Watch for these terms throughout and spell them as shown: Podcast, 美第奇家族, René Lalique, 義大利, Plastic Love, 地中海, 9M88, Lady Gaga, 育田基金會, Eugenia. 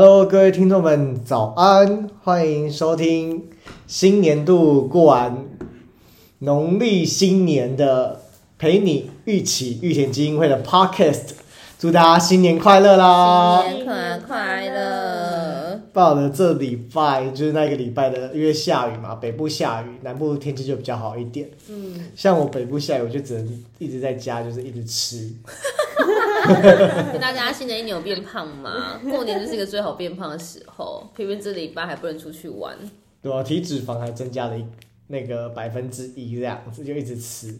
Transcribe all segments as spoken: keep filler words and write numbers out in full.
Hello， 各位听众们，早安！欢迎收听新年度过完农历新年的陪你一起育田基金会的 Podcast， 祝大家新年快乐啦！新年快乐！报的这礼拜就是那个礼拜的，因为下雨嘛，北部下雨，南部天气就比较好一点。嗯，像我北部下雨，我就只能一直在家，就是一直吃。跟大家新的一年有变胖吗？过年就是一个最好变胖的时候，偏偏这礼拜还不能出去玩。对啊，体脂肪还增加了那个百分之一这样子，就一直吃。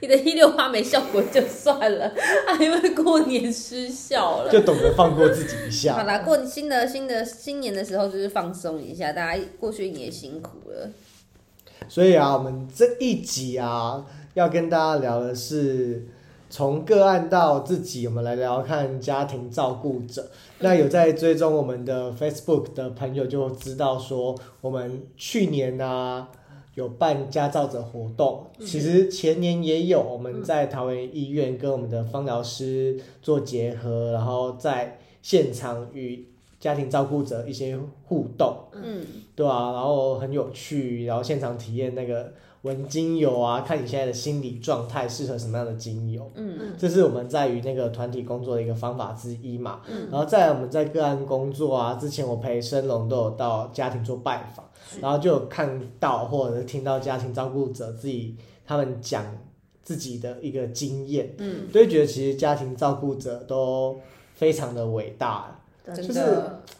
你的一六八没效果就算了，还因为过年失效了，就懂得放过自己一下。好啦，过新的新的新年的时候就是放松一下，大家过去一年辛苦了。所以啊，我们这一集啊，要跟大家聊的是。从个案到自己，我们来聊看家庭照顾者。那有在追踪我们的 Facebook 的朋友就知道说，我们去年啊有办家照者活动，其实前年也有，我们在桃园医院跟我们的芳疗师做结合，然后在现场与家庭照顾者一些互动，嗯，对啊，然后很有趣，然后现场体验那个。闻精油啊，看你现在的心理状态适合什么样的精油，嗯，这是我们在于那个团体工作的一个方法之一嘛，嗯，然后再来我们在个案工作啊，之前我陪生龙都有到家庭做拜访，然后就有看到或者是听到家庭照顾者自己他们讲自己的一个经验，嗯，所以觉得其实家庭照顾者都非常的伟大，就是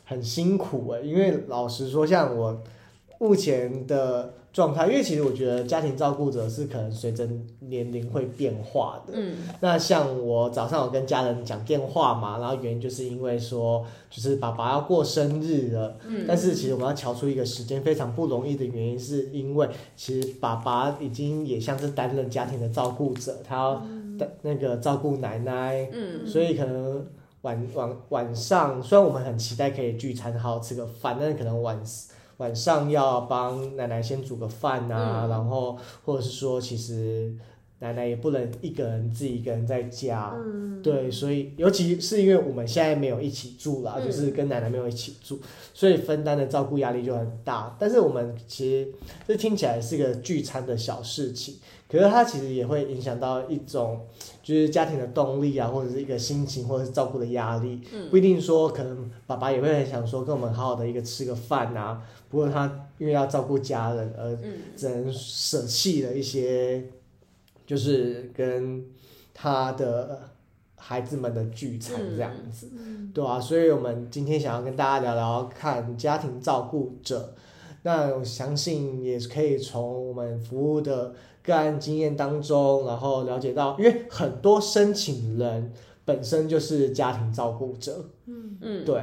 很辛苦欸，因为老实说，像我目前的。状态，因为其实我觉得家庭照顾者是可能随着年龄会变化的。嗯，那像我早上有跟家人讲电话嘛，然后原因就是因为说，就是爸爸要过生日了。嗯，但是其实我们要瞧出一个时间非常不容易的原因，是因为其实爸爸已经也像是担任家庭的照顾者，他要那个照顾奶奶。嗯，所以可能晚晚晚上，虽然我们很期待可以聚餐好好吃个饭，但是可能晚。晚上要帮奶奶先煮个饭啊，嗯，然后或者是说，其实奶奶也不能一个人自己一个人在家，嗯，对，所以尤其是因为我们现在没有一起住啦，嗯，就是跟奶奶没有一起住，所以分担的照顾压力就很大。但是我们其实这听起来是个聚餐的小事情，可是它其实也会影响到一种就是家庭的动力啊，或者是一个心情，或者是照顾的压力，嗯，不一定说可能爸爸也会很想说跟我们好好的一个吃个饭啊。不过他因为要照顾家人而只能舍弃了一些，就是跟他的孩子们的聚餐这样子，嗯，对啊，所以我们今天想要跟大家聊聊看家庭照顾者。那我相信也可以从我们服务的个案经验当中，然后了解到，因为很多申请人本身就是家庭照顾者，嗯嗯，对。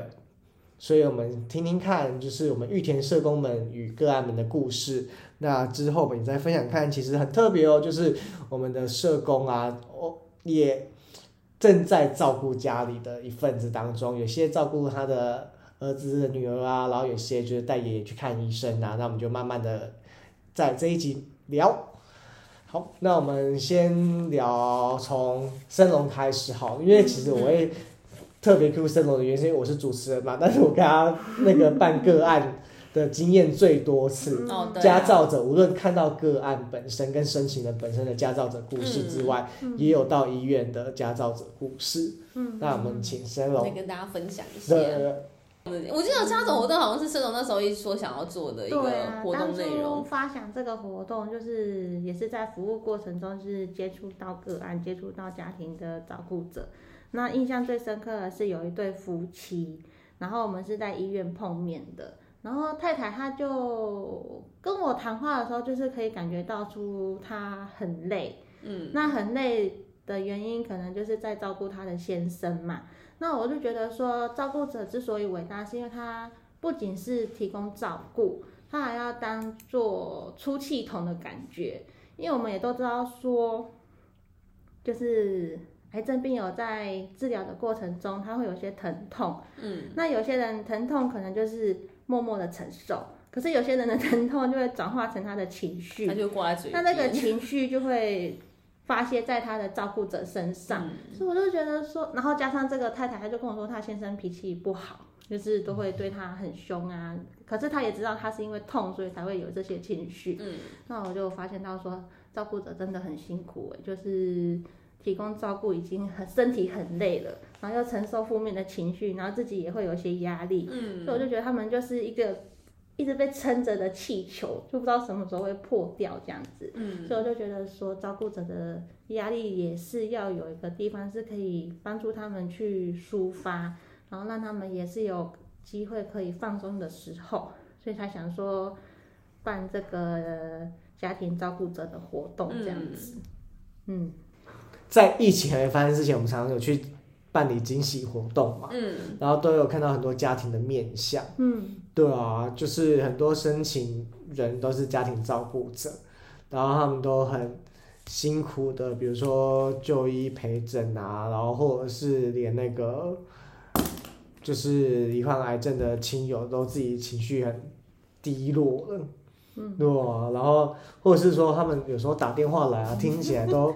所以我们听听看，就是我们育田社工们与个案们的故事。那之后我们也再分享看，其实很特别哦，就是我们的社工啊，哦，也正在照顾家里的一份子当中，有些照顾他的儿子、女儿啊，然后有些就是带爷爷去看医生啊。那我们就慢慢的在这一集聊。好，那我们先聊从生龙开始好，因为其实我会。特别 Q 生龙的原因是因为我是主持人嘛，但是我跟他那个办个案的经验最多次，哦啊，家照者无论看到个案本身跟申请人本身的家照者故事之外，嗯嗯，也有到医院的家照者故事。嗯，那我们请生龙再跟大家分享一下。对对对，我记得家照活动好像是生龙那时候一说想要做的一个活动内容。啊，发想这个活动就是也是在服务过程中是接触到个案，接触到家庭的照顾者。那印象最深刻的是有一对夫妻，然后我们是在医院碰面的，然后太太她就跟我谈话的时候，就是可以感觉到出她很累，嗯，那很累的原因可能就是在照顾她的先生嘛。那我就觉得说，照顾者之所以伟大，是因为他不仅是提供照顾，他还要当做出气筒的感觉，因为我们也都知道说，就是。癌症病友在治疗的过程中，他会有些疼痛，嗯，那有些人疼痛可能就是默默的承受，可是有些人的疼痛就会转化成他的情绪，他就挂在嘴边，那那个情绪就会发泄在他的照顾者身上，嗯，所以我就觉得说，然后加上这个太太，她就跟我说，她先生脾气不好，就是都会对他很凶啊，可是他也知道他是因为痛所以才会有这些情绪。嗯，那我就发现到说照顾者真的很辛苦、欸、就是提供照顾已经很身体很累了，然后又承受负面的情绪，然后自己也会有一些压力。嗯，所以我就觉得他们就是一个一直被撑着的气球，就不知道什么时候会破掉这样子。嗯，所以我就觉得说照顾者的压力也是要有一个地方是可以帮助他们去抒发，然后让他们也是有机会可以放松的时候，所以才想说办这个家庭照顾者的活动这样子。嗯，嗯，在疫情还没发生之前，我们常常有去办理惊喜活动嘛，嗯，然后都有看到很多家庭的面向，嗯，对啊，就是很多申请人都是家庭照顾者，然后他们都很辛苦的，比如说就医陪诊啊，然后或者是连那个就是罹患癌症的亲友都自己情绪很低落了，嗯，对啊，然后或者是说他们有时候打电话来啊，听起来都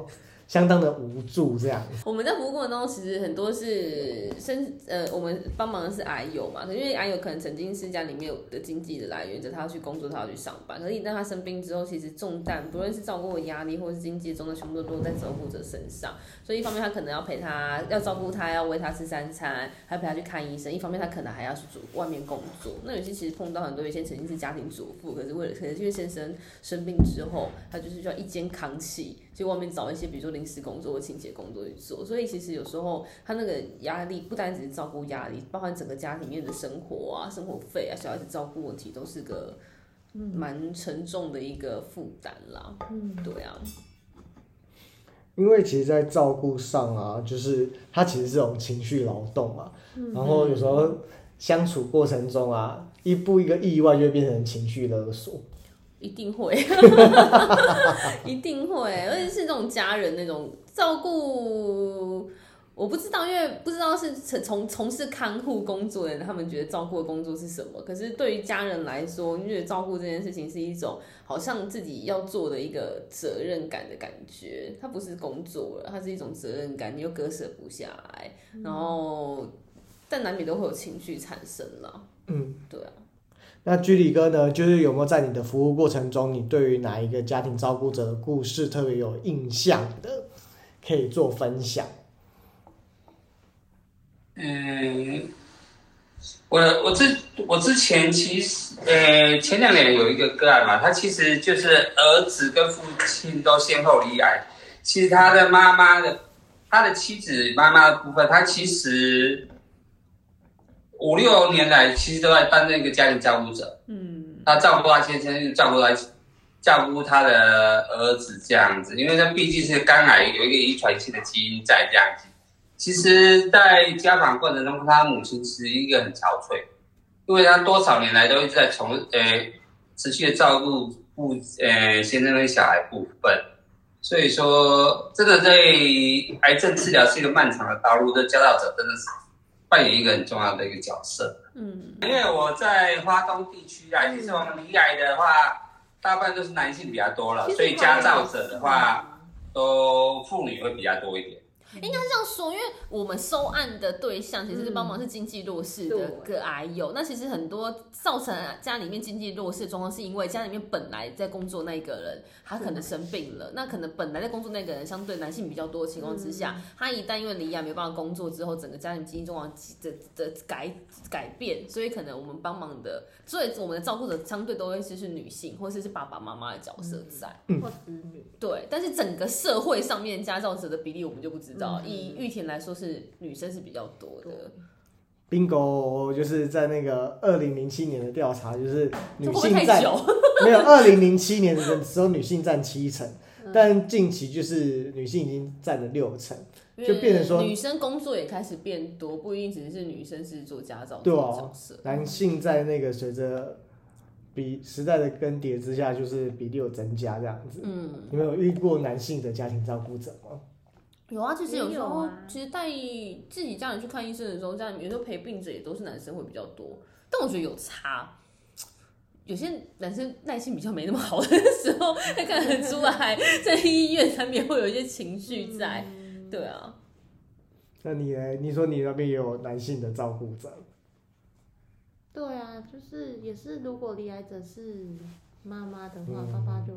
相当的无助这样。我们在服务过程中，其实很多是身呃，我们帮忙的是癌友嘛，因为癌友可能曾经是家里面的经济的来源，他要去工作，他要去上班。可是一旦他生病之后，其实重担不论是照顾的压力，或是经济的重担，全部都落在照顾者身上。所以一方面他可能要陪他，要照顾他，要喂他吃三餐，还陪他去看医生；一方面他可能还要去外面工作。那有些其实碰到很多，有些曾经是家庭主妇，可是为了可能因为先生生病之后，他就是需要一肩扛起，去外面找一些比如说临时工作或清洁工作去做，所以其实有时候他那个压力不单只是照顾压力，包含整个家庭面的生活啊、生活费啊、小孩子照顾问题，都是个蛮沉重的一个负担啦。嗯，对啊。因为其实，在照顾上啊，就是他其实是种情绪劳动嘛，然后有时候相处过程中啊，一步一个意外就会变成情绪勒索。一定会一定会，而且是这种家人那种照顾，我不知道，因为不知道是从从事看护工作的人，他们觉得照顾的工作是什么，可是对于家人来说，因为照顾这件事情是一种好像自己要做的一个责任感的感觉，它不是工作了，它是一种责任感，你又割舍不下来，然后但难免都会有情绪产生啦。嗯，对啊。那居里哥呢？就是有没有在你的服务过程中，你对于哪一个家庭照顾者的故事特别有印象的，可以做分享？嗯，我我之我之前其实呃前两年有一个个案嘛，他其实就是儿子跟父亲都先后罹癌，其实他的妈妈的他的妻子妈妈的部分，他其实。五六年来，其实都在担任一个家庭照顾者。嗯，他照顾他先生，照顾他，照顾他的儿子这样子，因为他毕竟是肝癌，有一个遗传性的基因在这样子。其实，在家访过程中，他母亲是一个很憔悴，因为他多少年来都一直在从呃持续的照顾父呃先生跟小孩部分，所以说，这个对癌症治疗是一个漫长的道路，对家照者真的是。扮演一个很重要的一个角色，嗯，因为我在花东地区啊，其实我们罹癌的话，大半都是男性比较多了，所以家照者的话，都妇女会比较多一点。应该是这样说，因为我们收案的对象其实是帮忙是经济弱势的个癌友，那其实很多造成家里面经济弱势的状况，是因为家里面本来在工作那个人他可能生病了，那可能本来在工作那个人相对男性比较多的情况之下，嗯，他一旦因为罹癌没办法工作之后，整个家庭经济状况的 的, 的改改变，所以可能我们帮忙的，所以我们的照顾者相对都会是女性或者 是, 是爸爸妈妈的角色在，嗯，或子女，对，但是整个社会上面家照者的比例我们就不知道。以玉婷来说，是女生是比较多的。Bingo， 就是在那个二零零七年的调查，就是女性占没有二零零七年的时候女性占七成，但近期就是女性已经占了六成，就变成说女生工作也开始变多，不一定只是女生是做家照的角色，对啊，男性在那个随着比时代的更迭之下，就是比例有增加这样子。嗯，你们有遇过男性的家庭照顾者吗？有啊，其实有时候，啊，其实带自己家人去看医生的时候，家人有时候陪病者也都是男生会比较多，但我觉得有差，有些男生耐性比较没那么好的时候，他看得出来在医院难免会有一些情绪在，嗯，对啊。那你呢？你说你那边也有男性的照顾者？对啊，就是也是，如果罹癌者是妈妈的话，嗯、爸爸就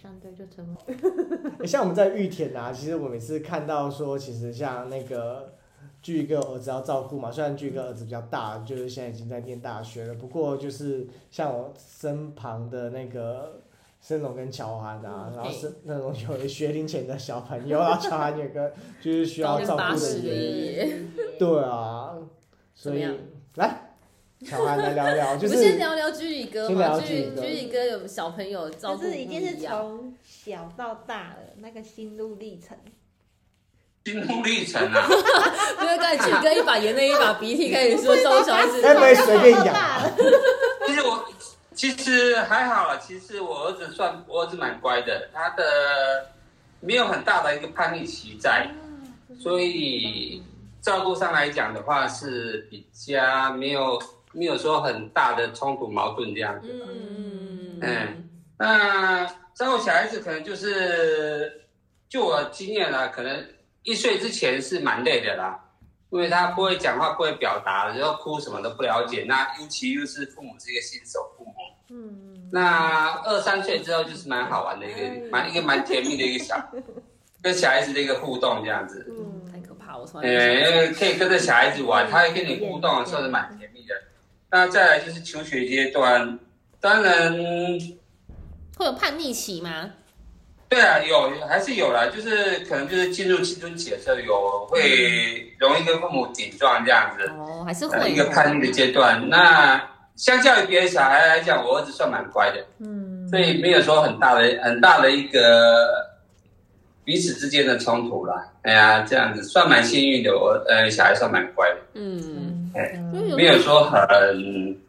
相对就成功。像我们在育田啊，其实我每次看到说，其实像那个巨哥儿子要照顾嘛，虽然巨哥儿子比较大，就是现在已经在念大学了，不过就是像我身旁的那个森龙跟乔涵啊，嗯、然后是那种有学龄前的小朋友，然后乔涵有个就是需要照顾的人，对啊，所以来。乔安来聊聊，就是我先聊聊居里哥嘛。居里哥有小朋友照顾，就是已经是从小到大了那个心路历程。心路历程啊！因为刚才居里哥一把眼泪一把鼻涕，开始说照顾小孩子，该不会随便养、啊？其实我其实还好啦，其实我儿子算我儿子蛮乖的，他的没有很大的一个叛逆期在，所以照顾上来讲的话是比较没有。没有说很大的冲突矛盾这样子，嗯嗯嗯，那照顾小孩子可能就是，就我经验啦，可能一岁之前是蛮累的啦，因为他不会讲话，不会表达，然后哭什么都不了解，那尤其又是父母是一个新手父母，嗯，那二三岁之后就是蛮好玩的一个，蛮一个蛮甜蜜的一个小，跟小孩子的一个互动这样子，嗯，太可怕，我从来没想过，因为可以跟着小孩子玩，他会跟你互动的时候是蛮甜蜜的。那再来就是求学阶段，当然会有叛逆期吗？对啊，有还是有啦，就是可能就是进入青春期的时候有会容易跟父母顶撞这样子，哦，还是会、呃、一个叛逆的阶段。那相较于别的小孩来讲，我儿子算蛮乖的，嗯，所以没有说很大的很大的一个彼此之间的冲突啦。哎呀，这样子算蛮幸运的，我呃小孩算蛮乖的，嗯。嗯、没有说很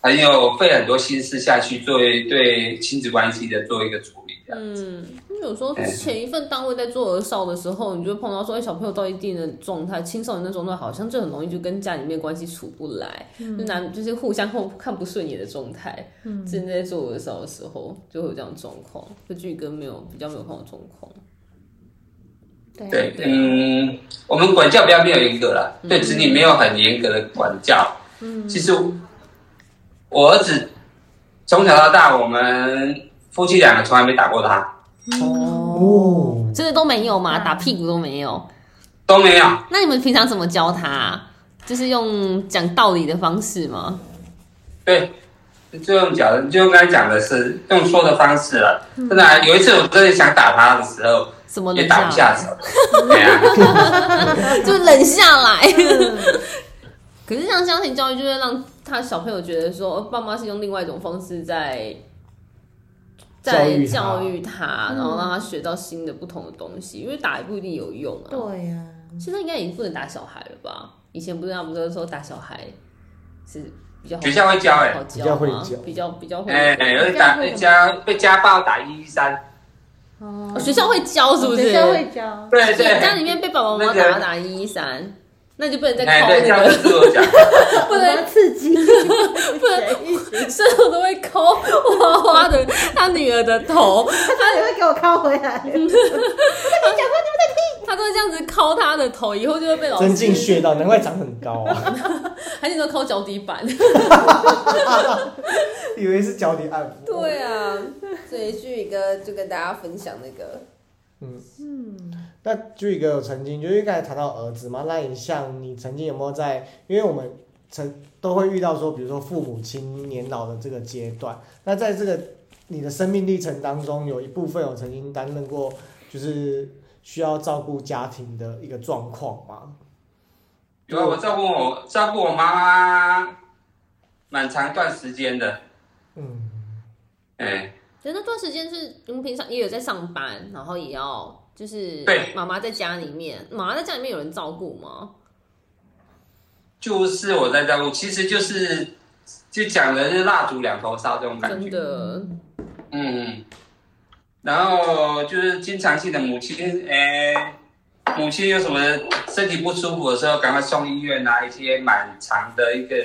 很有费很多心思下去做对亲子关系的做一个处理这样子。嗯，因为有时候前一份单位在做儿少的时候，你就碰到说，哎，小朋友到一定的状态，青少年的状态，好像就很容易就跟家里面关系处不来，嗯、就难就是互相看不顺眼的状态。嗯，真的在做儿少的时候就会有这样的状况，就巨哥没有比较没有碰到状况。对，嗯，我们管教比较没有严格啦，嗯、对子女没有很严格的管教。嗯，其实我儿子从小到大，我们夫妻两个从来没打过他。哦，真的都没有吗？打屁股都没有，都没有。那你们平常怎么教他、啊？就是用讲道理的方式吗？对，就用讲的，就用刚才讲的是用说的方式了。真的、啊，有一次我真的想打他的时候。怎么冷下也打不下手，就冷下来。可是像家庭教育，就会让他小朋友觉得说，爸妈是用另外一种方式在在教育他，然后让他学到新的不同的东西。因为打也不一定有用啊。对呀，现在应该已经不能打小孩了吧？以前不是他们都说打小孩是比较学校会教哎，比较会教，比较比较会哎，有打被家被家暴打一一三。哦、学校会教是不是？学校会教，对对。所以家里面被爸爸妈妈打打一一三，那就不能再抠那个，欸、不能刺激，不能，所以我都会抠花花的他女儿的头，他也会给我抠回来。我跟你讲话，你们在听，他都会这样子抠他的头，以后就会被老师真进穴道，难怪长很高啊。还是都抠脚底板，以为是脚底按摩。对啊。所以巨哥就跟大家分享那个，嗯嗯，那巨哥有曾经就是刚才谈到儿子嘛，那你像你曾经有没有在，因为我们曾都会遇到说，比如说父母亲年老的这个阶段，那在这个你的生命历程当中，有一部分有曾经担任过就是需要照顾家庭的一个状况嘛？有啊，我照顾我照顾我妈妈蛮长一段时间的，嗯，哎、欸。对，那段时间是我们平常也有在上班，然后也要就是妈妈在家里面，妈妈在家里面有人照顾吗？就是我在照顾，其实就是就讲的是蜡烛两头烧这种感觉。真的。嗯，然后就是经常性的母亲，哎，母亲有什么身体不舒服的时候，赶快送医院啊，一些蛮长的一个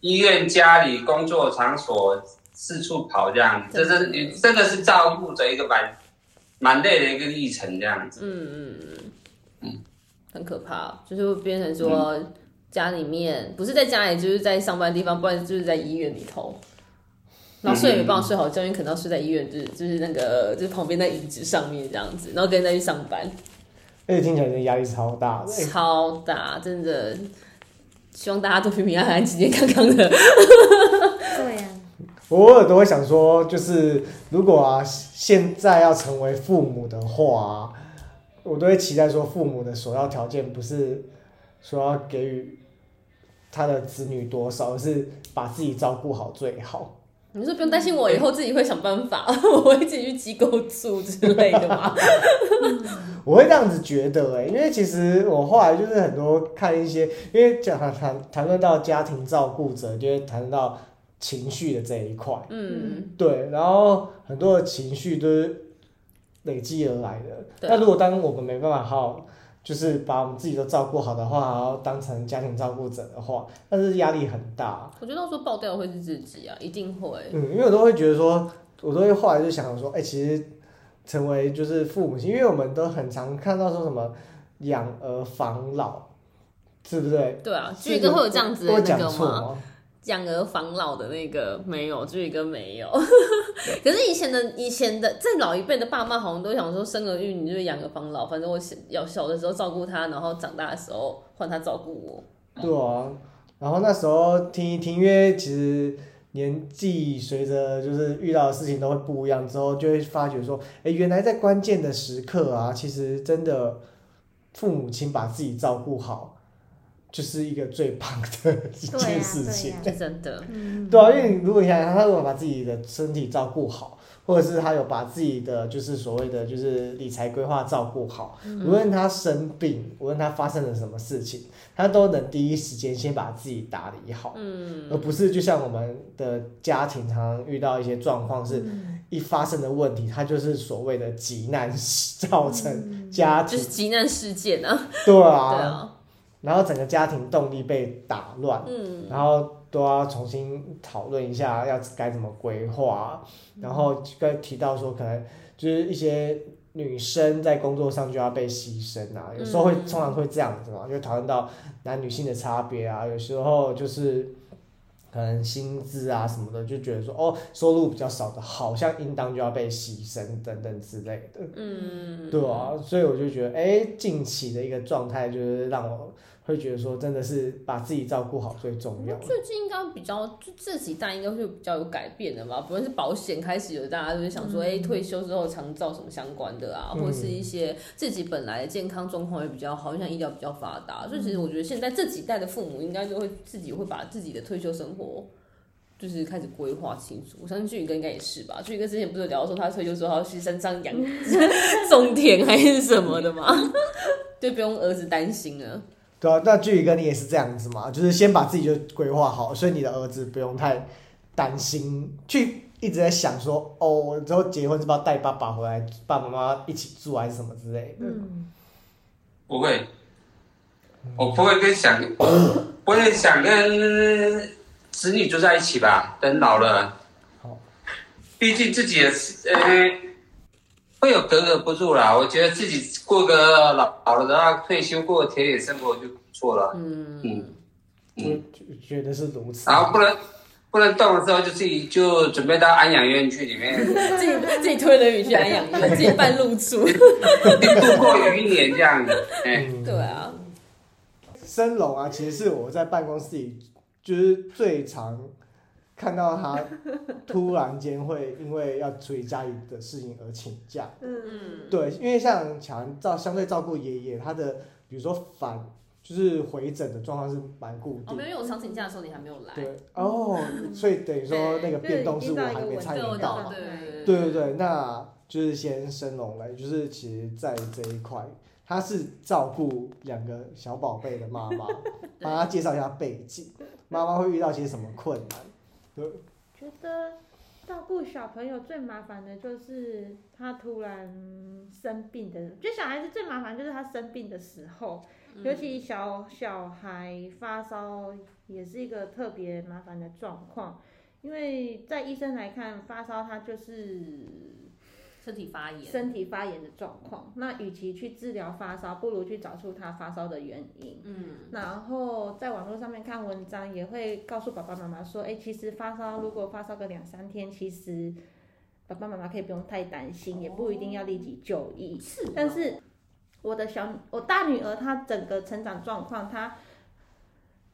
医院、家里、工作场所。四处跑这样子，这是真的是照顾着一个蛮蛮累的一个历程这样子。嗯嗯嗯，很可怕，就是会变成说、嗯、家里面，不是在家里就是在上班的地方，不然就是在医院里头，然后睡也没办法睡好觉，因为可能要睡在医院，就是就是那个就是旁边在椅子上面这样子，然后跟人家去上班。而且听起来真的压力超大，超大，真的。希望大家都平平安安、健健康康的。对呀、啊。我偶尔都会想说，就是如果啊，现在要成为父母的话、啊，我都会期待说，父母的首要条件不是说要给予他的子女多少，而是把自己照顾好最好。你说不用担心，我以后自己会想办法，我会自己去机构住之类的嘛。我会这样子觉得哎、欸，因为其实我后来就是很多看一些，因为讲谈谈论到家庭照顾者，就会谈论到情绪的这一块，嗯，对，然后很多的情绪都是累积而来的。那如果当我们没办法好好，就是把我们自己都照顾好的话，然后当成家庭照顾者的话，但是压力很大。我觉得到时候爆掉会是自己啊，一定会。嗯，因为我都会觉得说，我都会后来就想说，哎、欸，其实。成为就是父母亲，因为我们都很常看到说什么养儿防老，是不是？对啊，俊宇哥会有这样子的那个吗？养儿防老的那个没有，俊宇哥没有。可是以前的以前的在老一辈的爸妈好像都想说生儿育女就是养儿防老，反正我小小的时候照顾他，然后长大的时候换他照顾我。对啊，然后那时候听听约其实。年纪随着就是遇到的事情都会不一样，之后就会发觉说，哎、欸，原来在关键的时刻啊，其实真的父母亲把自己照顾好，就是一个最棒的一件事情。对啊，对啊，真的。对啊，因为如果你想想，他如果把自己的身体照顾好，或者是他有把自己的就是所谓的就是理财规划照顾好，无论他生病，无论他发生了什么事情。他都能第一时间先把自己打理好、嗯、而不是就像我们的家庭常常遇到一些状况是一发生的问题、嗯、它就是所谓的急难造成家庭、嗯、就是急难事件啊对 啊, 對啊然后整个家庭动力被打乱、嗯、然后都要重新讨论一下要该怎么规划，然后就提到说可能就是一些女生在工作上就要被牺牲啊，有时候会通常会这样子嘛，就讨论到男女性的差别啊，有时候就是可能薪资啊什么的，就觉得说哦收入比较少的，好像应当就要被牺牲等等之类的，嗯，对啊，所以我就觉得，哎，近期的一个状态就是让我会觉得说，真的是把自己照顾好最重要。最近应该比较，就这几代应该会比较有改变的吧？不论是保险开始有大家就是想说，哎、嗯欸，退休之后长照什么相关的啊，嗯、或者是一些自己本来的健康状况也比较好，像医疗比较发达，所以其实我觉得现在这几代的父母应该就会自己会把自己的退休生活就是开始规划清楚。我相信俊宇哥应该也是吧？俊宇哥之前不是有聊到说他退休之后他要去山上养种田还是什么的吗？就不用儿子担心了。对啊，那俊宇哥你也是这样子嘛，就是先把自己就规划好，所以你的儿子不用太担心，去一直在想说，哦，我之后结婚是不是要带爸爸回来，爸爸妈妈一起住还是什么之类的。嗯，不会，我不会跟想，不会想跟子女住在一起吧，等老了，毕竟自己的呃。会有格格不入啦，我觉得自己过个老老了的话，退休过个田野生活就不错了。嗯嗯嗯，觉得是如此。然后不能不能动了之后，就自己就准备到安养院去里面，自己自己推轮椅去安养院，自己办入住，度过余年这样子。哎、嗯，对啊。生龙啊，其实是我在办公室里就是最常。看到他突然间会因为要处理家里的事情而请假，嗯，对，因为像强照相对照顾爷爷，他的比如说反就是回诊的状况是蛮固定的。哦，没有，因为我常请假的时候你还没有来。对哦，所以等于说那个变动是我还没参与到嘛。对对 对, 對，那就是先生龙来，就是其实在这一块，他是照顾两个小宝贝的妈妈，帮他介绍一下背景，妈妈会遇到些什么困难。觉得照顾小朋友最麻烦的就是他突然生病的，就小孩子最麻烦就是他生病的时候，嗯、尤其小小孩发烧也是一个特别麻烦的状况，因为在医生来看，发烧他就是身体发炎身体发炎的状况。那与其去治疗发烧，不如去找出他发烧的原因。嗯，然后在网络上面看文章也会告诉爸爸妈妈说，哎，其实发烧如果发烧个两三天，其实爸爸妈妈可以不用太担心，也不一定要立即就医。是，但是我的小我大女儿她整个成长状况，她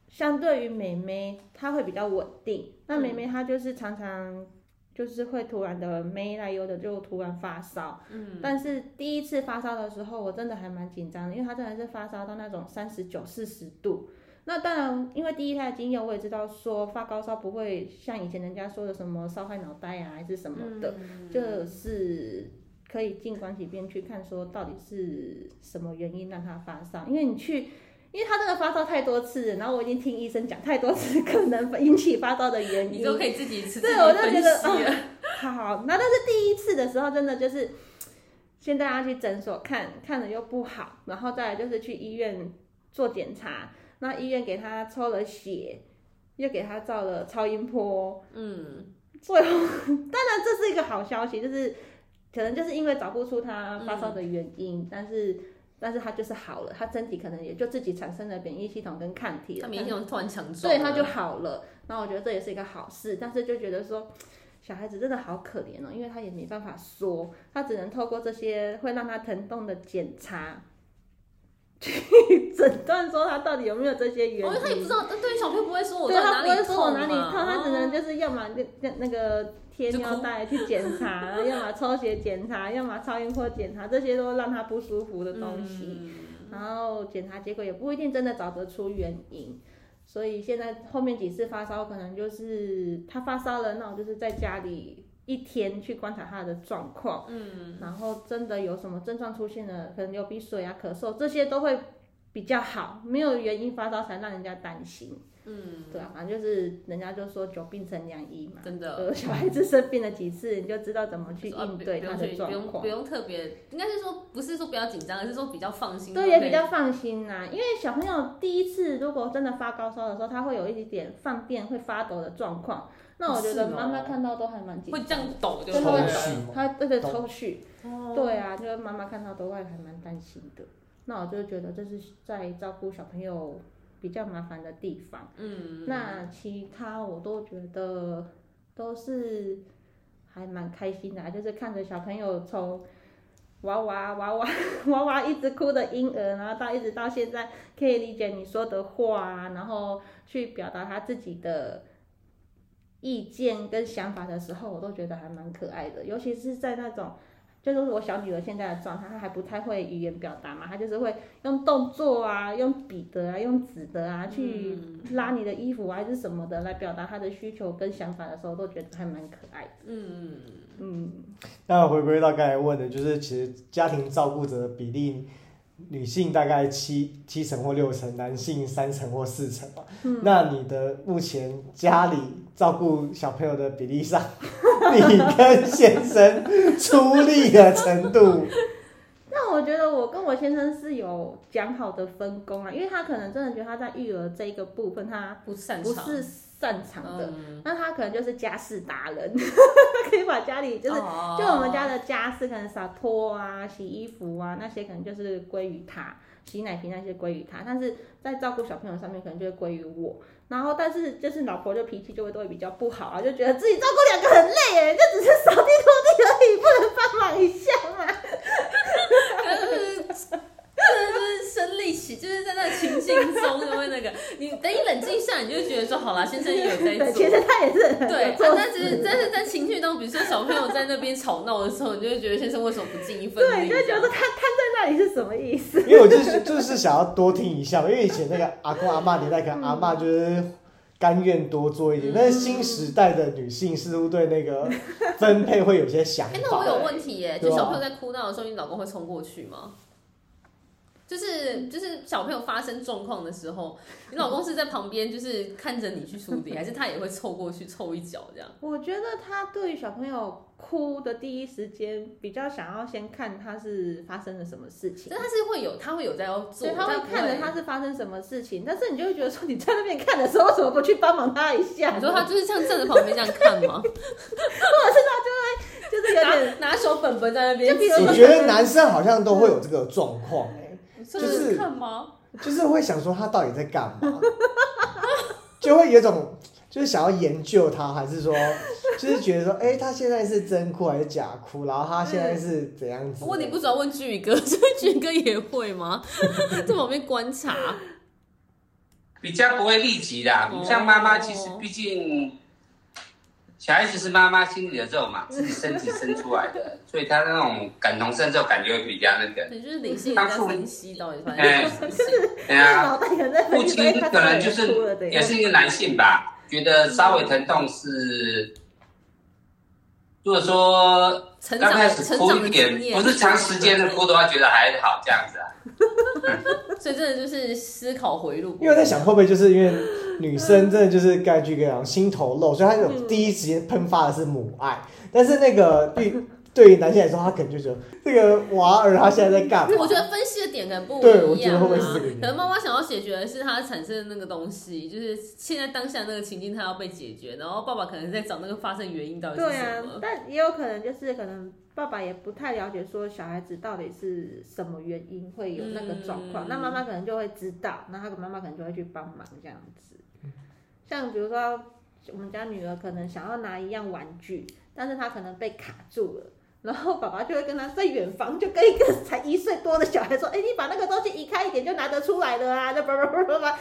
相对于妹妹，她会比较稳定。那妹妹她就是常常就是会突然的没来由的就突然发烧，嗯，但是第一次发烧的时候，我真的还蛮紧张的，因为她真的是发烧到那种三十九、四十度。那当然，因为第一胎的经验，我也知道说发高烧不会像以前人家说的什么烧坏脑袋啊，还是什么的，嗯，就是可以静观其变去看说到底是什么原因让他发烧，因为你去，因为他真的发烧太多次，然后我已经听医生讲太多次可能引起发烧的原因，你都可以自己吃自己分析了。对，我就觉得，哦，好好，那但是第一次的时候真的就是，先带他去诊所看，看了又不好，然后再来就是去医院做检查。那医院给他抽了血，又给他照了超音波，嗯，最后当然这是一个好消息，就是可能就是因为找不出他发烧的原因，嗯，但是但是他就是好了，他身体可能也就自己产生了免疫系统跟抗体了，他免疫系统突然强壮，对，他就好了。那我觉得这也是一个好事，但是就觉得说小孩子真的好可怜哦，因为他也没办法说，他只能透过这些会让他疼痛的检查。去诊断说他到底有没有这些原因，哦，他也不知道，对，小朋友不会说我到哪里痛，对，他不会说我哪里痛，他只能就是要么那那个贴尿袋去检查，要么抽血检查，要么超音波检查，这些都让他不舒服的东西，嗯，然后检查结果也不一定真的找得出原因，所以现在后面几次发烧可能就是他发烧了，那我就是在家里一天去观察他的状况，嗯，然后真的有什么症状出现了，可能流鼻水啊、咳嗽这些都会比较好，没有原因发烧才让人家担心，嗯，对啊，反正就是人家就说久病成良医嘛，真的，小孩子生病了几次，你就知道怎么去应对他的状况，啊，不, 不, 用不用特别，应该是说不是说比较紧张，而是说比较放心，对，也比较放心啊，因为小朋友第一次如果真的发高烧的时候，他会有一点放电、会发抖的状况。那我觉得妈妈看到都还蛮紧张，会这样抖就抽搐，她对对抽搐，对啊，就是妈妈看到都会还蛮担心的。那我就觉得这是在照顾小朋友比较麻烦的地方。嗯，那其他我都觉得都是还蛮开心的，就是看着小朋友从娃娃娃娃娃娃一直哭的婴儿，然后到一直到现在可以理解你说的话，然后去表达他自己的意见跟想法的时候，我都觉得还蛮可爱的，尤其是在那种，就是我小女儿现在的状态，她还不太会语言表达嘛，她就是会用动作啊、用笔的啊、用纸的啊去拉你的衣服啊，还是什么的来表达她的需求跟想法的时候，都觉得还蛮可爱的。嗯嗯。那回归到刚才问的，就是其实家庭照顾者的比例，女性大概七七成或六成，男性三成或四成嘛。嗯，那你的目前家里照顾小朋友的比例上，你跟先生出力的程度，那我觉得我跟我先生是有讲好的分工啊，因为他可能真的觉得他在育儿这一个部分他不擅长，不是擅长的，嗯，那他可能就是家事达人，可以把家里就是、哦、就我们家的家事，可能洒拖啊、洗衣服啊那些，可能就是归于他，洗奶瓶那些归于他，但是在照顾小朋友上面可能就会归于我。然后，但是就是老婆就脾气就会都会比较不好啊，就觉得自己照顾两个很累哎，就只是扫地拖地而已，不能帮忙一下吗？生理期就是在那情境中就会那个，你等你冷静一下，你就觉得说好啦，先生也有在做，其实他也是对，但是但是在情绪中，比如说小朋友在那边吵闹的时候，你就会觉得先生为什么不尽一份力？对，就觉得他他在那里是什么意思？因为我就是就是想要多听一下，因为以前那个阿公阿嬤年代，可能阿嬤就是甘愿多做一点，嗯，但是新时代的女性似乎对那个分配会有些想法。哎，欸，那我有问题耶，欸，就小朋友在哭闹的时候，你老公会冲过去吗？就是就是小朋友发生状况的时候，你老公是在旁边就是看着你去处理，还是他也会凑过去凑一脚这样？我觉得他对小朋友哭的第一时间，比较想要先看他是发生了什么事情。但他是会有，他会有在要做，所以他会看着他是发生什么事情。但是你就会觉得说，你在那边看的时候，为什么不去帮忙他一下？你说他就是像站在旁边这样看吗？或者是他就会就是拿拿手本本在那边。我觉得男生好像都会有这个状况哎，就是看吗？就是会想说他到底在干嘛，就会有一种就是想要研究他，还是说就是觉得说，哎、欸，他现在是真哭还是假哭？然后他现在是怎样子？问你不只要问俊宇哥，所以俊宇哥也会吗？在旁边观察，比较不会立即啦。哦、像妈妈，其实毕竟小孩子是妈妈心里的肉嘛，自己身体生出来的，所以他那种感同身受感觉会比较那个。你就是理性在分析到底发生什么事情。对啊，父亲可能就是也是一个男性吧。觉得稍微疼痛是，如果说刚开始哭一点，不是长时间的哭的话，觉得还好这样子啊。所以真的就是思考回路。因为我在想，会不会就是因为女生真的就是该去跟心头肉，所以她有第一时间喷发的是母爱，但是那个对对于男性来说，他可能就觉得这个娃儿他现在在干嘛？我觉得分析的点可能不一样、啊。对，我觉得会不会是这个？可能妈妈想要解决的是他产生的那个东西，就是现在当下那个情境，他要被解决。然后爸爸可能在找那个发生原因到底是什么。对啊，但也有可能就是可能爸爸也不太了解说小孩子到底是什么原因会有那个状况，嗯、那妈妈可能就会知道，那他的妈妈可能就会去帮忙这样子。像比如说我们家女儿可能想要拿一样玩具，但是她可能被卡住了。然后爸爸就会跟他在远房，就跟一个才一岁多的小孩说：“哎，你把那个东西移开一点，就拿得出来了啊！”那叭叭叭叭叭，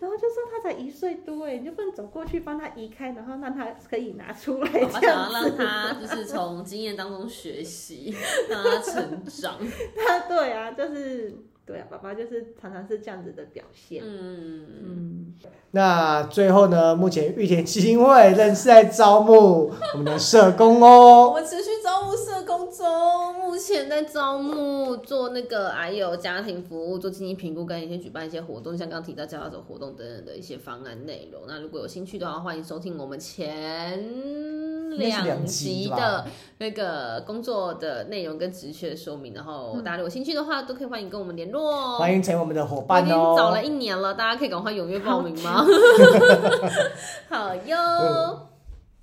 然后就说他才一岁多，哎，你就不能走过去帮他移开，然后让他可以拿出来。爸爸想要让他就是从经验当中学习，让他成长。他对啊，就是对啊，爸爸就是常常是这样子的表现。嗯嗯。那最后呢，目前育田基金会仍是在招募我们的社工哦。我们持续招募社工中，目前在招募做那个还有家庭服务，做经济评估，跟一些举办一些活动，像刚刚提到家长活动等等的一些方案内容。那如果有兴趣的话，欢迎收听我们前两集的那个工作的内容跟职缺说明。然后大家如果有兴趣的话，都可以欢迎跟我们联络哦。欢迎成为我们的伙伴哦。已经找了一年了，大家可以赶快踊跃报名吗？好哟、嗯，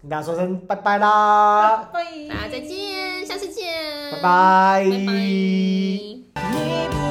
跟大家说声拜拜啦，拜拜，大家再见，下次见，拜拜，拜拜。